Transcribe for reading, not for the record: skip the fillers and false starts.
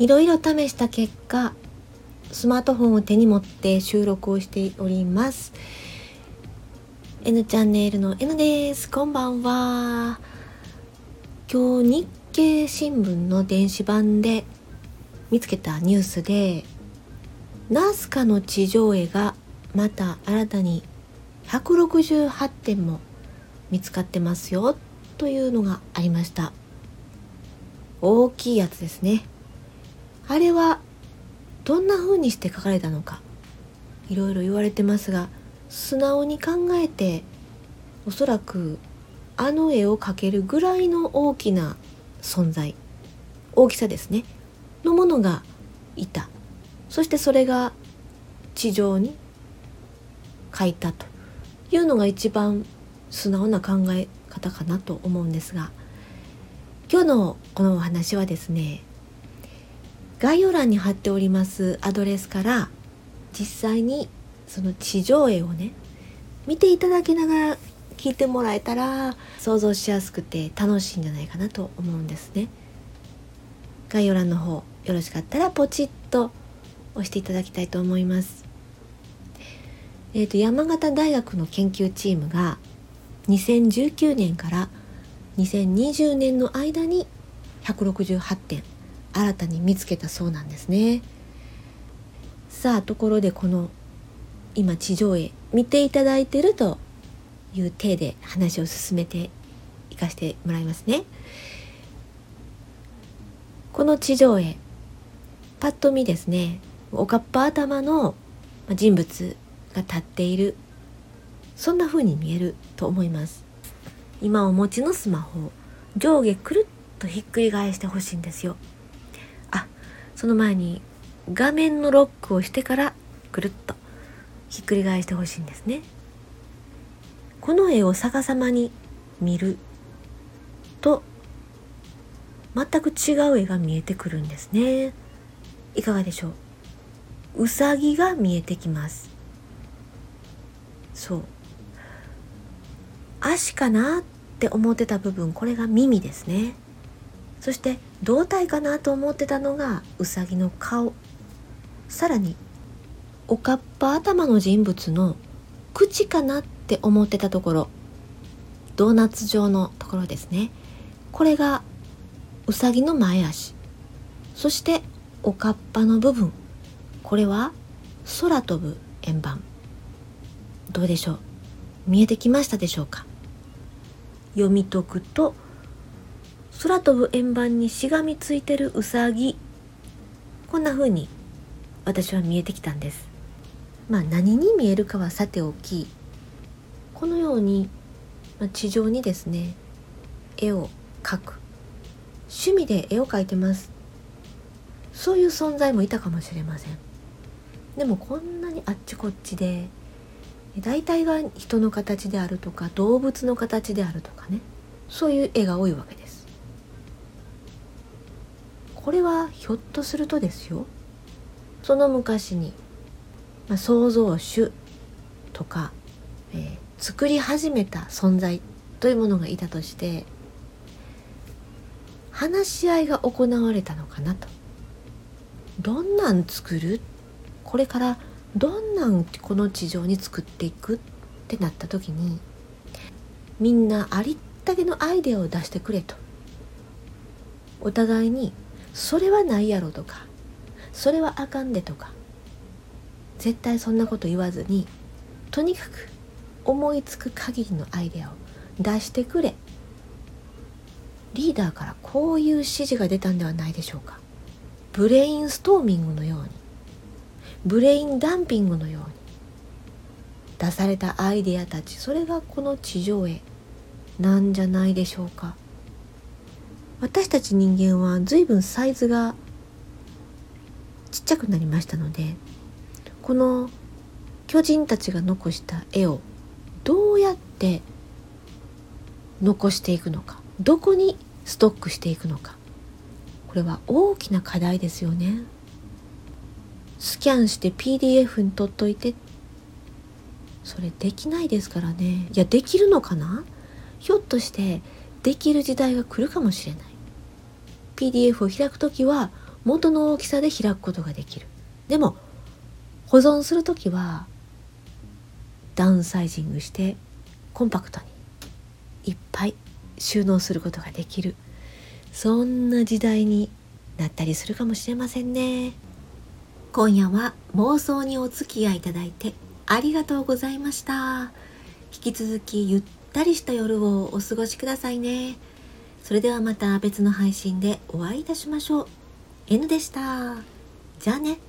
いろいろ試した結果、スマートフォンを手に持って収録をしております。 N チャンネルの N です。こんばんは。今日日経新聞の電子版で見つけたニュースで、ナスカの地上絵がまた新たに168点も見つかってますよというのがありました。大きいやつですね。あれはどんな風にして描かれたのか、いろいろ言われてますが、素直に考えておそらくあの絵を描けるぐらいの大きな存在、大きさですねのものがいた。そしてそれが地上に描いたというのが一番素直な考え方かなと思うんですが、今日のこのお話はですね、概要欄に貼っておりますアドレスから実際にその地上絵をね見ていただきながら聞いてもらえたら想像しやすくて楽しいんじゃないかなと思うんですね。概要欄の方よろしかったらポチッと押していただきたいと思います。山形大学の研究チームが2019年から2020年の間に168点新たに見つけたそうなんですね。さあ、ところでこの今地上絵見ていただいてるという体で話を進めていかせてもらいますね。この地上絵、パッと見ですね、おかっぱ頭の人物が立っている、そんな風に見えると思います。今お持ちのスマホ、上下くるっとひっくり返してほしいんですよ。あ、その前に画面のロックをしてからくるっとひっくり返してほしいんですね。この絵を逆さまに見ると全く違う絵が見えてくるんですね。いかがでしょう。うさぎが見えてきます。そう、足かなって思ってた部分、これが耳ですね。そして胴体かなと思ってたのがうさぎの顔、さらにおかっぱ頭の人物の口かなって思ってたところ、ドーナツ状のところですね、これがうさぎの前足、そしておかっぱの部分、これは空飛ぶ円盤。どうでしょう、見えてきましたでしょうか。読み解くと、空飛ぶ円盤にしがみついてるうさぎ、こんな風に私は見えてきたんです。まあ何に見えるかはさておき、このように地上にですね絵を描く、趣味で絵を描いてます、そういう存在もいたかもしれません。でもこんなにあっちこっちで、大体が人の形であるとか動物の形であるとかね、そういう絵が多いわけです。これはひょっとするとですよ、その昔に、創造主とか、作り始めた存在というものがいたとして、話し合いが行われたのかなと。どんなん作る、これからどんなんこの地上に作っていくってなった時に、みんなありったけのアイデアを出してくれと。お互いにそれはないやろとか、それはあかんでとか、絶対そんなこと言わずに、とにかく思いつく限りのアイデアを出してくれ。リーダーからこういう指示が出たんではないでしょうか。ブレインストーミングのように、ブレインダンピングのように出されたアイデアたち、それがこの地上絵なんじゃないでしょうか。私たち人間は随分サイズがちっちゃくなりましたので、この巨人たちが残した絵をどうやって残していくのか、どこにストックしていくのか、これは大きな課題ですよね。スキャンして PDF に取っといて、それできないですからね。いや、できるのかな、ひょっとしてできる時代が来るかもしれない。 PDF を開くときは元の大きさで開くことができる。でも保存するときはダウンサイジングしてコンパクトにいっぱい収納することができる、そんな時代になったりするかもしれませんね。今夜は妄想にお付き合いいただいてありがとうございました。引き続きゆったりした夜をお過ごしくださいね。それではまた別の配信でお会いいたしましょう。N でした。じゃあね。